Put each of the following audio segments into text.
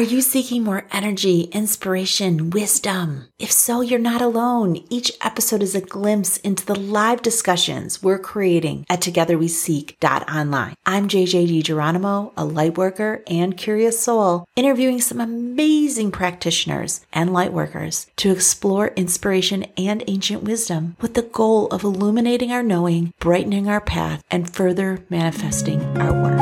Are you seeking more energy, inspiration, wisdom? If so, you're not alone. Each episode is a glimpse into the live discussions we're creating at togetherweseek.online. I'm JJ DiGeronimo, a lightworker and curious soul, interviewing some amazing practitioners and lightworkers to explore inspiration and ancient wisdom with the goal of illuminating our knowing, brightening our path, and further manifesting our work.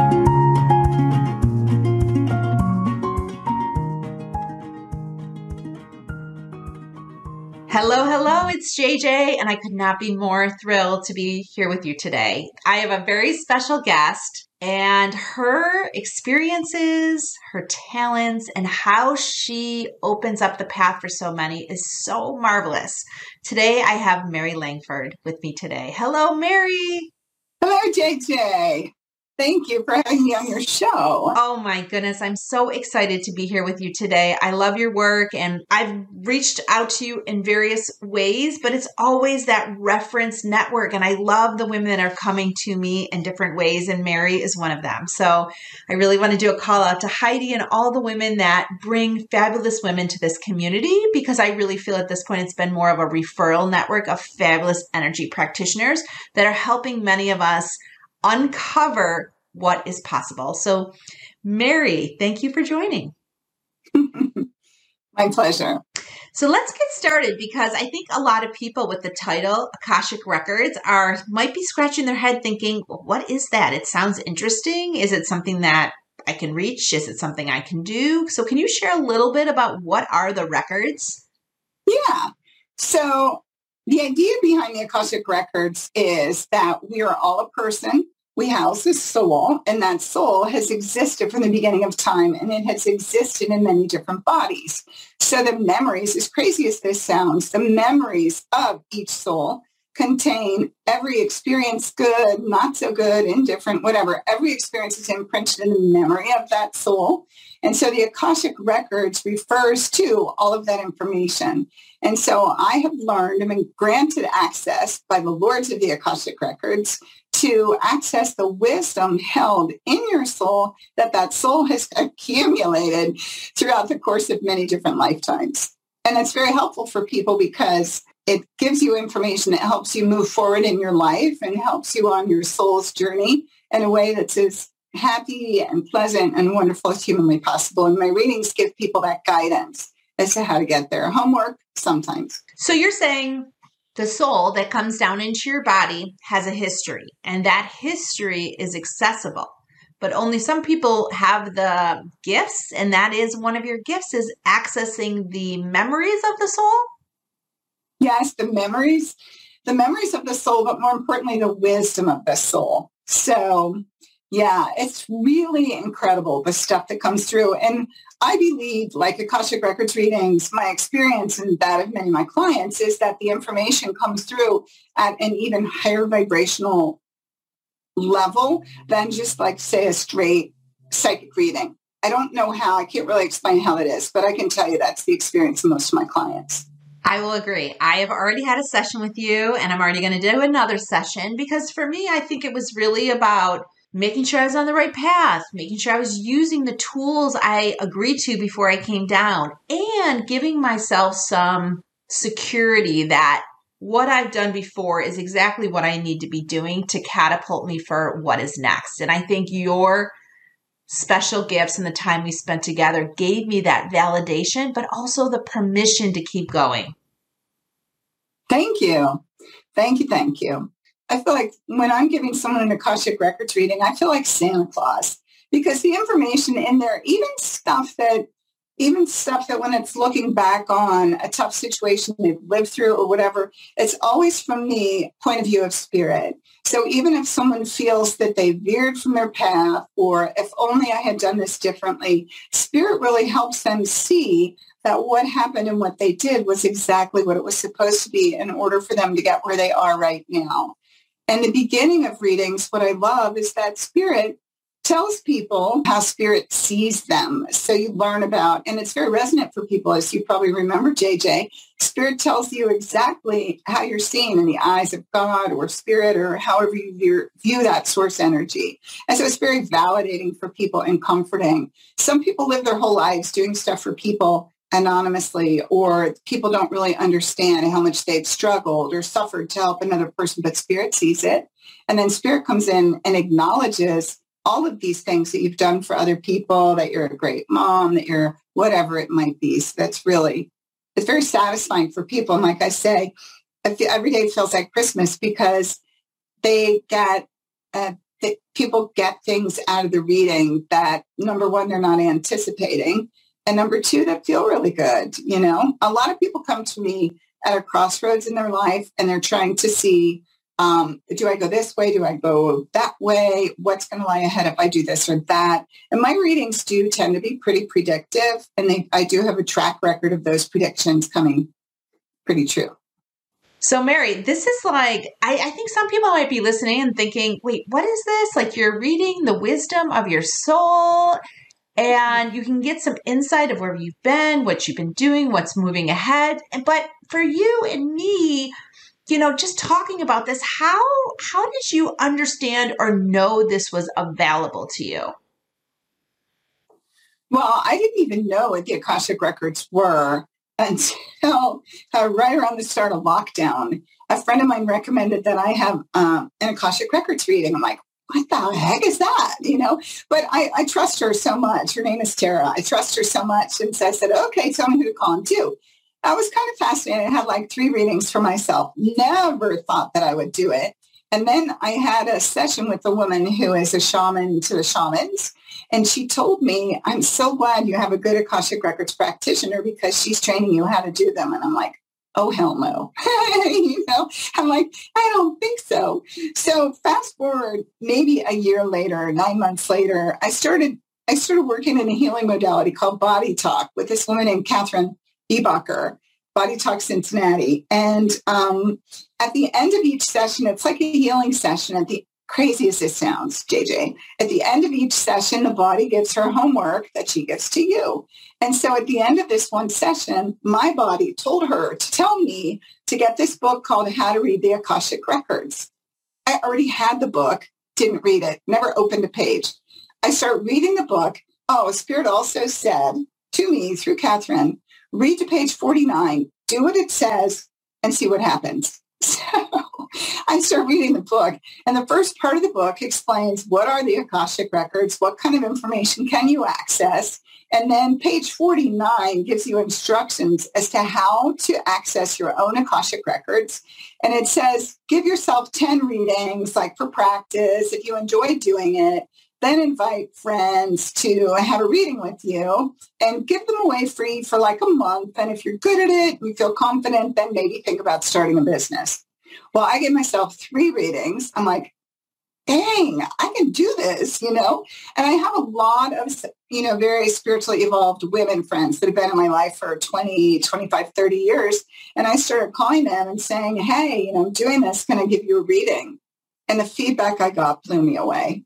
Hello, hello, it's JJ, and I could not be more thrilled to be here with you today. I have a very special guest, and her experiences, her talents, and how she opens up the path for so many is so marvelous. Today, I have Mary Langford with me today. Hello, Mary. Hello, JJ. Thank you for having me on your show. Oh my goodness. I'm so excited to be here with you today. I love your work, and I've reached out to you in various ways, but it's always that reference network. And I love the women that are coming to me in different ways. And Mary is one of them. So I really want to do a call out to Heidi and all the women that bring fabulous women to this community, because I really feel at this point, it's been more of a referral network of fabulous energy practitioners that are helping many of us uncover what is possible. So, Mary, thank you for joining. My pleasure. So let's get started, because I think a lot of people with the title Akashic Records might be scratching their head thinking, well, what is that? It sounds interesting. Is it something that I can reach? Is it something I can do? So can you share a little bit about what are the records? Yeah. So the idea behind the Akashic Records is that we are all a person. We house a soul, and that soul has existed from the beginning of time, and it has existed in many different bodies. So the memories, as crazy as this sounds, the memories of each soul contain every experience, good, not so good, indifferent, whatever. Every experience is imprinted in the memory of that soul. And so the Akashic Records refers to all of that information. And so I have learned and been granted access by the Lords of the Akashic Records to access the wisdom held in your soul that soul has accumulated throughout the course of many different lifetimes. And it's very helpful for people because it gives you information that helps you move forward in your life and helps you on your soul's journey in a way that's as happy and pleasant and wonderful as humanly possible. And my readings give people that guidance as to how to get there. Homework sometimes. So you're saying the soul that comes down into your body has a history, and that history is accessible, but only some people have the gifts. And that is one of your gifts, is accessing the memories of the soul. Yes, the memories of the soul, but more importantly, the wisdom of the soul. So yeah, it's really incredible, the stuff that comes through. And I believe, like Akashic Records readings, my experience and that of many of my clients is that the information comes through at an even higher vibrational level than just like, say, a straight psychic reading. I don't know how, I can't really explain how it is, but I can tell you that's the experience of most of my clients. I will agree. I have already had a session with you, and I'm already going to do another session, because for me, I think it was really about making sure I was on the right path, making sure I was using the tools I agreed to before I came down, and giving myself some security that what I've done before is exactly what I need to be doing to catapult me for what is next. And I think your special gifts and the time we spent together gave me that validation, but also the permission to keep going. Thank you. Thank you. Thank you. I feel like when I'm giving someone an Akashic Records reading, I feel like Santa Claus, because the information in there, even stuff that when it's looking back on a tough situation they've lived through or whatever, it's always from the point of view of spirit. So even if someone feels that they veered from their path, or if only I had done this differently, spirit really helps them see that what happened and what they did was exactly what it was supposed to be in order for them to get where they are right now. And the beginning of readings, what I love is that spirit tells people how spirit sees them. So you learn about, and it's very resonant for people, as you probably remember, JJ, spirit tells you exactly how you're seen in the eyes of God or spirit or however you view that source energy. And so it's very validating for people and comforting. Some people live their whole lives doing stuff for people anonymously, or people don't really understand how much they've struggled or suffered to help another person, but spirit sees it. And then spirit comes in and acknowledges all of these things that you've done for other people, that you're a great mom, that you're whatever it might be. So that's really, it's very satisfying for people. And like I say, every day feels like Christmas because they get, people get things out of the reading that, number one, they're not anticipating. And number two, that feel really good. You know, a lot of people come to me at a crossroads in their life and they're trying to see, do I go this way? Do I go that way? What's going to lie ahead if I do this or that? And my readings do tend to be pretty predictive. And I do have a track record of those predictions coming pretty true. So Mary, this is like, I think some people might be listening and thinking, wait, what is this? Like you're reading the wisdom of your soul. And you can get some insight of where you've been, what you've been doing, what's moving ahead. But for you and me, you know, just talking about this, how did you understand or know this was available to you? Well, I didn't even know what the Akashic Records were until right around the start of lockdown. A friend of mine recommended that I have an Akashic Records reading. I'm like, what the heck is that? You know, but I trust her so much. Her name is Tara. I trust her so much. And so I said, okay, tell me who to call and do. I was kind of fascinated. I had like 3 readings for myself. Never thought that I would do it. And then I had a session with a woman who is a shaman to the shamans. And she told me, I'm so glad you have a good Akashic Records practitioner because she's training you how to do them. And I'm like, oh, hell no. You know, I'm like, I don't think so. So fast forward, maybe a year later, 9 months later, I started working in a healing modality called Body Talk with this woman named Catherine Ebacher, Body Talk Cincinnati. And at the end of each session, it's like a healing session. At the crazy as this sounds, JJ, at the end of each session, the body gives her homework that she gives to you. And so at the end of this one session, my body told her to tell me to get this book called How to Read the Akashic Records. I already had the book, didn't read it, never opened a page. I start reading the book. Oh, Spirit also said to me through Catherine, read to page 49, do what it says, and see what happens. So I start reading the book, and the first part of the book explains what are the Akashic Records, what kind of information can you access, and then page 49 gives you instructions as to how to access your own Akashic Records, and it says give yourself 10 readings, like for practice, if you enjoy doing it. Then invite friends to have a reading with you and give them away free for like a month. And if you're good at it, you feel confident, then maybe think about starting a business. Well, I gave myself 3 readings. I'm like, dang, I can do this, you know? And I have a lot of, you know, very spiritually evolved women friends that have been in my life for 20, 25, 30 years. And I started calling them and saying, hey, you know, I'm doing this. Can I give you a reading? And the feedback I got blew me away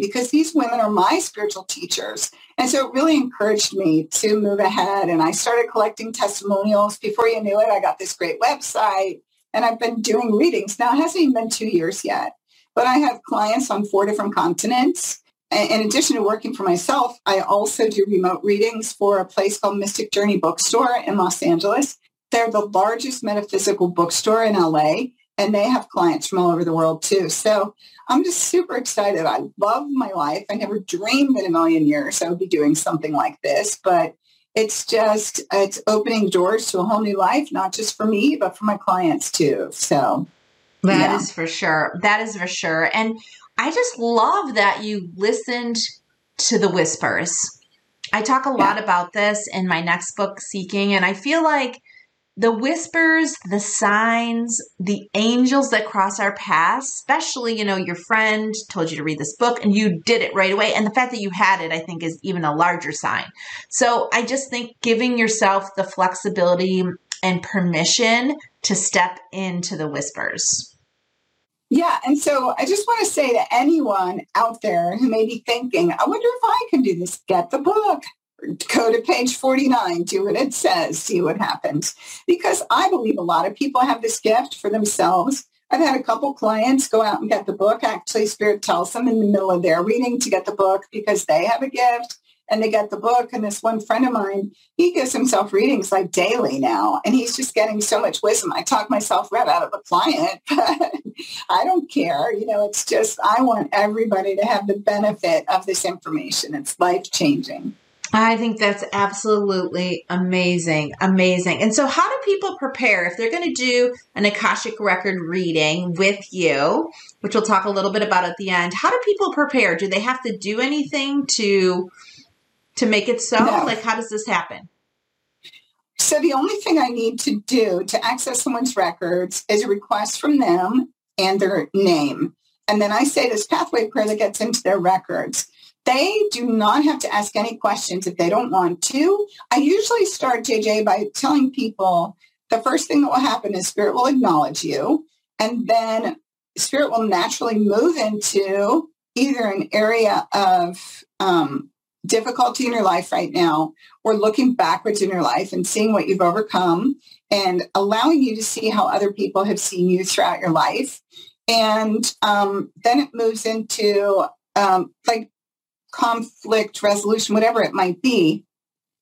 because these women are my spiritual teachers. And so it really encouraged me to move ahead. And I started collecting testimonials. Before you knew it, I got this great website and I've been doing readings. Now, it hasn't even been 2 years yet, but I have clients on 4 different continents. In addition to working for myself, I also do remote readings for a place called Mystic Journey Bookstore in Los Angeles. They're the largest metaphysical bookstore in LA. And they have clients from all over the world, too. So I'm just super excited. I love my life. I never dreamed in a million years I would be doing something like this. But it's just, it's opening doors to a whole new life, not just for me, but for my clients, too. So that is for sure. That is for sure. And I just love that you listened to the whispers. I talk a lot about this in my next book, Seeking. And I feel like the whispers, the signs, the angels that cross our paths, especially, you know, your friend told you to read this book and you did it right away. And the fact that you had it, I think, is even a larger sign. So I just think giving yourself the flexibility and permission to step into the whispers. Yeah. And so I just want to say to anyone out there who may be thinking, I wonder if I can do this, get the book. Go to page 49, do what it says, see what happens. Because I believe a lot of people have this gift for themselves. I've had a couple clients go out and get the book. Actually, Spirit tells them in the middle of their reading to get the book because they have a gift and they get the book. And this one friend of mine, he gives himself readings like daily now, and he's just getting so much wisdom. I talk myself right out of a client, but I don't care. You know, it's just, I want everybody to have the benefit of this information. It's life-changing. I think that's absolutely amazing. Amazing. And so how do people prepare if they're going to do an Akashic record reading with you, which we'll talk a little bit about at the end? How do people prepare? Do they have to do anything to make it so? No. Like, how does this happen? So the only thing I need to do to access someone's records is a request from them and their name. And then I say this pathway prayer that gets into their records. They do not have to ask any questions if they don't want to. I usually start, JJ, by telling people the first thing that will happen is Spirit will acknowledge you, and then Spirit will naturally move into either an area of difficulty in your life right now, or looking backwards in your life and seeing what you've overcome and allowing you to see how other people have seen you throughout your life. And then it moves into conflict resolution, whatever it might be.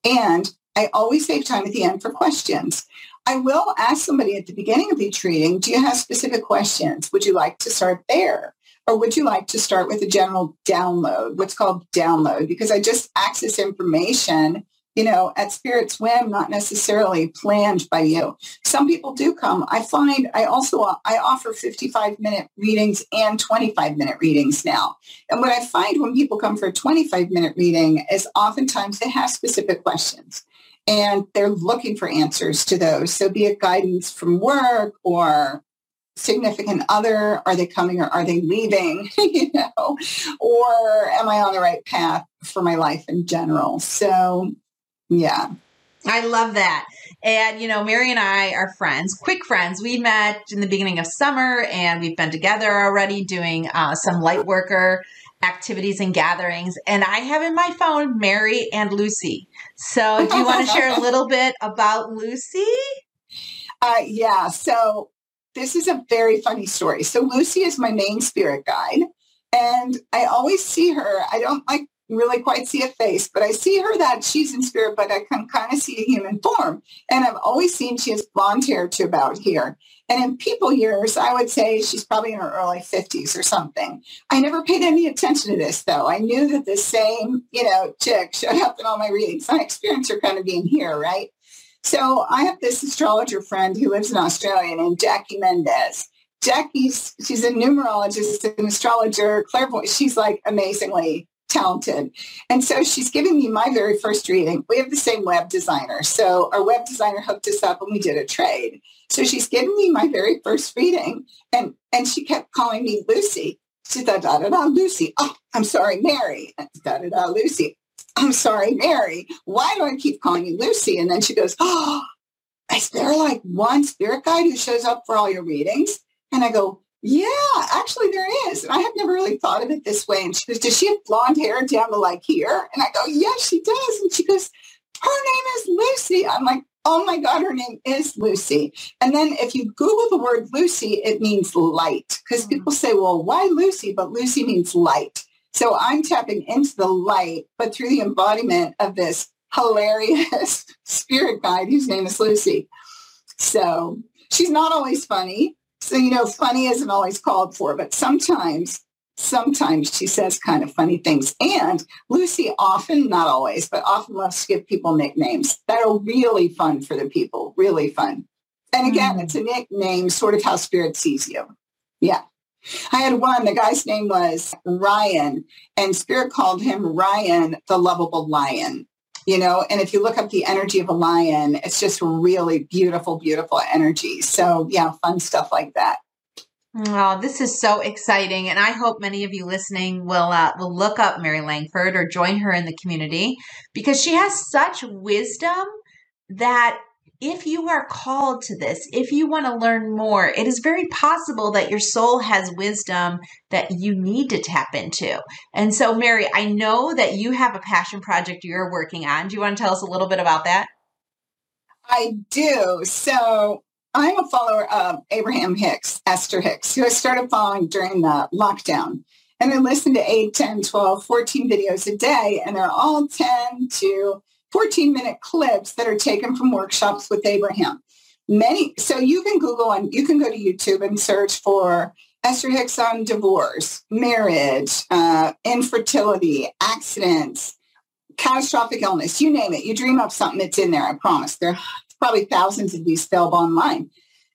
And I always save time at the end for questions. I will ask somebody at the beginning of each reading, do you have specific questions? Would you like to start there? Or would you like to start with a general download, what's called download? Because I just access information, you know, at Spirit's whim, not necessarily planned by you. Some people do come. I offer 55-minute readings and 25-minute readings now. And what I find when people come for a 25-minute reading is oftentimes they have specific questions and they're looking for answers to those. So be it guidance from work or significant other, are they coming or are they leaving, you know, or am I on the right path for my life in general? So yeah. I love that. And, you know, Mary and I are friends, quick friends. We met in the beginning of summer and we've been together already doing some light worker activities and gatherings. And I have in my phone, Mary and Lucy. So do you want to share a little bit about Lucy? Yeah. So this is a very funny story. So Lucy is my main spirit guide and I always see her. I don't really quite see a face, but I see her that she's in spirit, but I can kind of see a human form. And I've always seen she has blonde hair to about here. And in people years, I would say she's probably in her early 50s or something. I never paid any attention to this, though. I knew that the same, you know, chick showed up in all my readings. I experienced her kind of being here, right? So I have this astrologer friend who lives in Australia named Jackie Mendez. Jackie's, she's a numerologist, an astrologer, clairvoyant. She's like amazingly talented. And so she's giving me my very first reading. We have the same web designer. So our web designer hooked us up and we did a trade. So she's giving me my very first reading and she kept calling me Lucy. She said, da, da, da, Lucy. Oh, I'm sorry, Mary. Da, da, da, Lucy. I'm sorry, Mary. Why do I keep calling you Lucy? And then she goes, oh, is there like one spirit guide who shows up for all your readings? And I go, yeah, actually there is. And I had never really thought of it this way. And she goes, does she have blonde hair down to like here? And I go, yes, she does. And she goes, her name is Lucy. I'm like, oh my God, her name is Lucy. And then if you Google the word Lucy, it means light. Because people say, well, why Lucy? But Lucy means light. So I'm tapping into the light, but through the embodiment of this hilarious spirit guide whose name is Lucy. So she's not always funny. So, you know, funny isn't always called for, but sometimes she says kind of funny things. And Lucy often, not always, but often loves to give people nicknames that are really fun for the people, really fun. And again, It's a nickname, sort of how Spirit sees you. Yeah. I had one, the guy's name was Ryan, and Spirit called him Ryan, the lovable lion. You know, and if you look up the energy of a lion, it's just really beautiful, beautiful energy. So yeah, fun stuff like that. Oh, this is so exciting. And I hope many of you listening will look up Mary Langford or join her in the community because she has such wisdom that If you are called to this, if you want to learn more, it is very possible that your soul has wisdom that you need to tap into. And so, Mary, I know that you have a passion project you're working on. Do you want to tell us a little bit about that? I do. So I'm a follower of Abraham Hicks, Esther Hicks, who I started following during the lockdown. And I listen to 8, 10, 12, 14 videos a day, and they're all 10 to 14-minute clips that are taken from workshops with Abraham. So you can Google and you can go to YouTube and search for Esther Hicks on divorce, marriage, infertility, accidents, catastrophic illness, you name it. You dream up something, it's in there, I promise. There are probably thousands of these available online.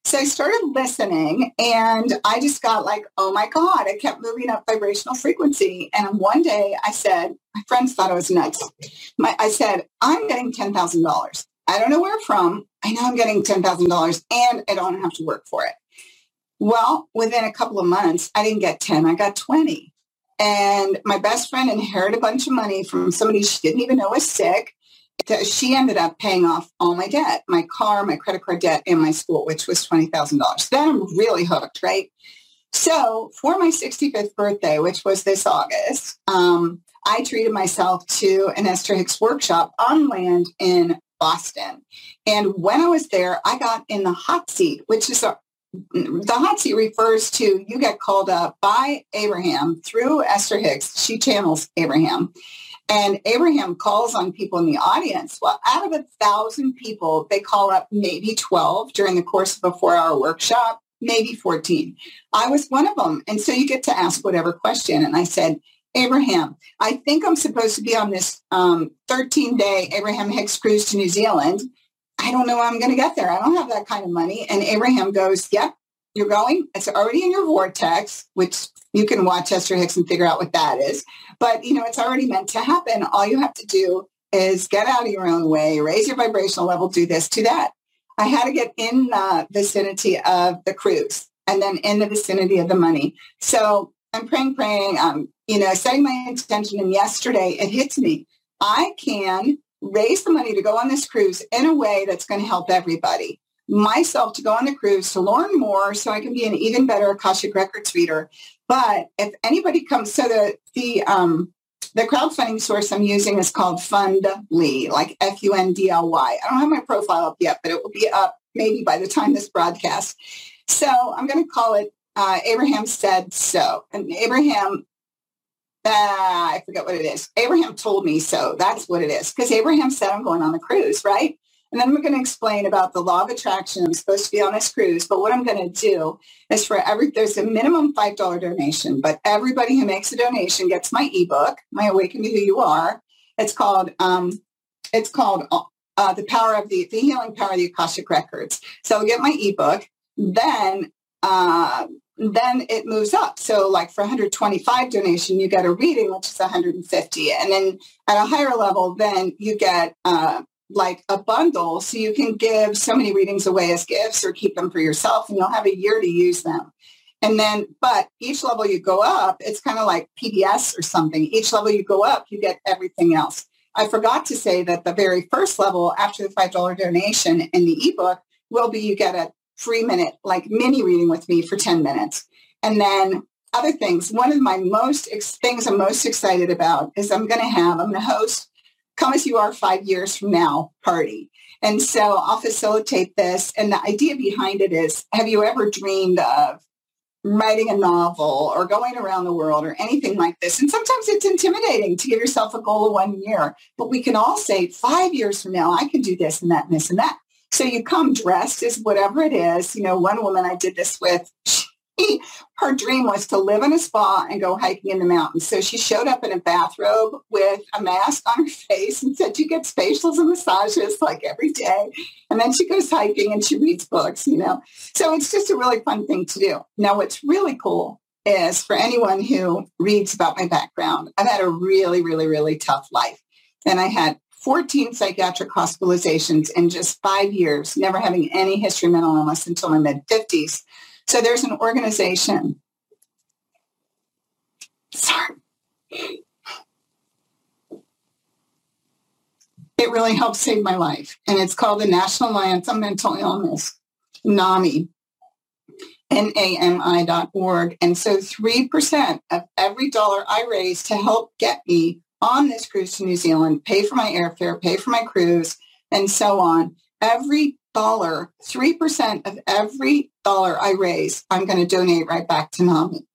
So I started listening and I just got like, oh my God, I kept moving up vibrational frequency. And one day I said, my friends thought I was nuts. I said, I'm getting $10,000. I don't know where from. I know I'm getting $10,000 and I don't have to work for it. Well, within a couple of months, I didn't get 10, I got 20. And my best friend inherited a bunch of money from somebody she didn't even know was sick. She ended up paying off all my debt, my car, my credit card debt, and my school, which was $20,000. Then I'm really hooked, right? So for my 65th birthday, which was this August, I treated myself to an Esther Hicks workshop on land in Boston. And when I was there, I got in the hot seat, which is the hot seat refers to you get called up by Abraham through Esther Hicks. She channels Abraham. And Abraham calls on people in the audience. Well, out of 1,000 people, they call up maybe 12 during the course of a 4-hour workshop, maybe 14. I was one of them. And so you get to ask whatever question. And I said, Abraham, I think I'm supposed to be on this 13-day Abraham Hicks cruise to New Zealand. I don't know how I'm going to get there. I don't have that kind of money. And Abraham goes, yep, you're going. It's already in your vortex, which you can watch Esther Hicks and figure out what that is. But, you know, it's already meant to happen. All you have to do is get out of your own way, raise your vibrational level, do this, do that. I had to get in the vicinity of the cruise and then in the vicinity of the money. So I'm praying, you know, setting my intention. And yesterday it hits me. I can raise the money to go on this cruise in a way that's going to help everybody. Myself to go on the cruise to learn more so I can be an even better Akashic Records reader. But if anybody comes, so the crowdfunding source I'm using is called Fundly, like Fundly. I don't have my profile up yet, but it will be up maybe by the time this broadcast. So I'm going to call it Abraham Said So. And Abraham, I forget what it is. Abraham told me so. That's what it is. Because Abraham said I'm going on the cruise, right? And then we're going to explain about the law of attraction. I'm supposed to be on this cruise, but what I'm going to do is there's a minimum $5 donation, but everybody who makes a donation gets my ebook, my Awaken to Who You Are. It's called the healing power of the Akashic Records. So I'll get my ebook. Then it moves up. So like for $125 donation, you get a reading, which is $150. And then at a higher level, then you get, like a bundle, so you can give so many readings away as gifts or keep them for yourself, and you'll have a year to use them. And then, but each level you go up, it's kind of like PBS or something. Each level you go up, you get everything else. I forgot to say that the very first level after the $5 donation in the ebook will be you get a 3-minute like mini reading with me for 10 minutes. And then other things, one of my things I'm most excited about is I'm going to host Come as You Are 5 years from now party. And so I'll facilitate this. And the idea behind it is, have you ever dreamed of writing a novel or going around the world or anything like this? And sometimes it's intimidating to give yourself a goal of 1 year, but we can all say 5 years from now, I can do this and that and this and that. So you come dressed as whatever it is. You know, one woman I did this with, her dream was to live in a spa and go hiking in the mountains. So she showed up in a bathrobe with a mask on her face and said she gets facials and massages like every day. And then she goes hiking and she reads books, you know. So it's just a really fun thing to do. Now, what's really cool is for anyone who reads about my background, I've had a really, really, really tough life. And I had 14 psychiatric hospitalizations in just 5 years, never having any history of mental illness until my mid-50s. So there's an organization. Sorry. It really helped save my life. And it's called the National Alliance on Mental Illness, NAMI, NAMI.org. And so 3% of every dollar I raised to help get me on this cruise to New Zealand, pay for my airfare, pay for my cruise, and so on. Every dollar, 3% of every dollar I raise, I'm going to donate right back to NAMI.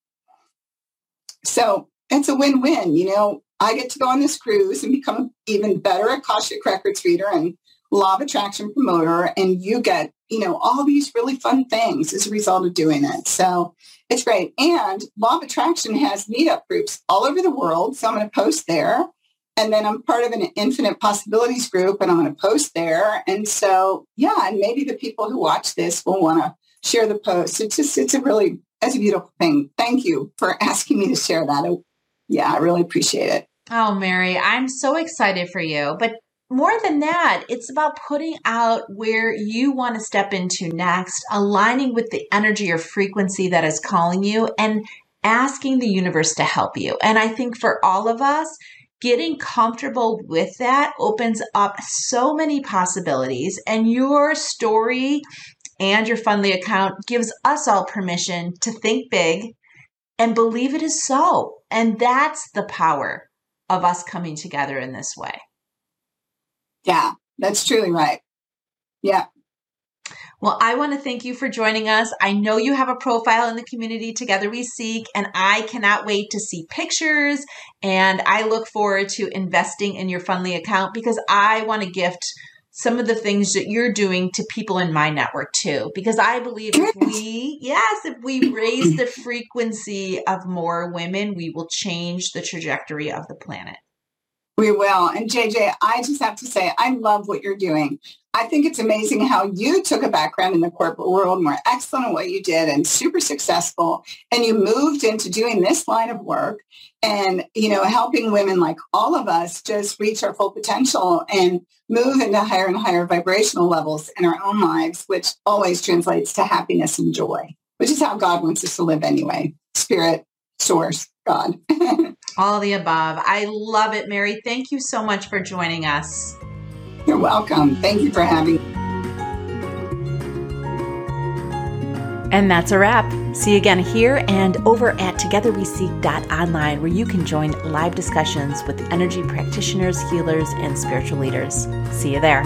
So it's a win-win, you know. I get to go on this cruise and become an even better Akashic Records reader and law of attraction promoter. And you get, you know, all these really fun things as a result of doing it. So it's great. And law of attraction has meetup groups all over the world. So I'm going to post there. And then I'm part of an infinite possibilities group and I'm going to post there. And so, yeah, and maybe the people who watch this will want to share the post. It's just, it's a really, it's a beautiful thing. Thank you for asking me to share that. Yeah, I really appreciate it. Oh, Mary, I'm so excited for you. But more than that, it's about putting out where you want to step into next, aligning with the energy or frequency that is calling you and asking the universe to help you. And I think for all of us, getting comfortable with that opens up so many possibilities. And your story and your Fundly account gives us all permission to think big and believe it is so. And that's the power of us coming together in this way. Yeah, that's truly right. Yeah. Well, I want to thank you for joining us. I know you have a profile in the community, Together We Seek, and I cannot wait to see pictures. And I look forward to investing in your Fundly account because I want to gift some of the things that you're doing to people in my network too, because I believe if we raise the frequency of more women, we will change the trajectory of the planet. We will. And JJ, I just have to say, I love what you're doing. I think it's amazing how you took a background in the corporate world and were excellent at what you did and super successful. And you moved into doing this line of work and, you know, helping women like all of us just reach our full potential and move into higher and higher vibrational levels in our own lives, which always translates to happiness and joy, which is how God wants us to live anyway. Spirit, source, God. All the above. I love it, Mary. Thank you so much for joining us. You're welcome. Thank you for having me. And that's a wrap. See you again here and over at togetherweseek.online, where you can join live discussions with energy practitioners, healers, and spiritual leaders. See you there.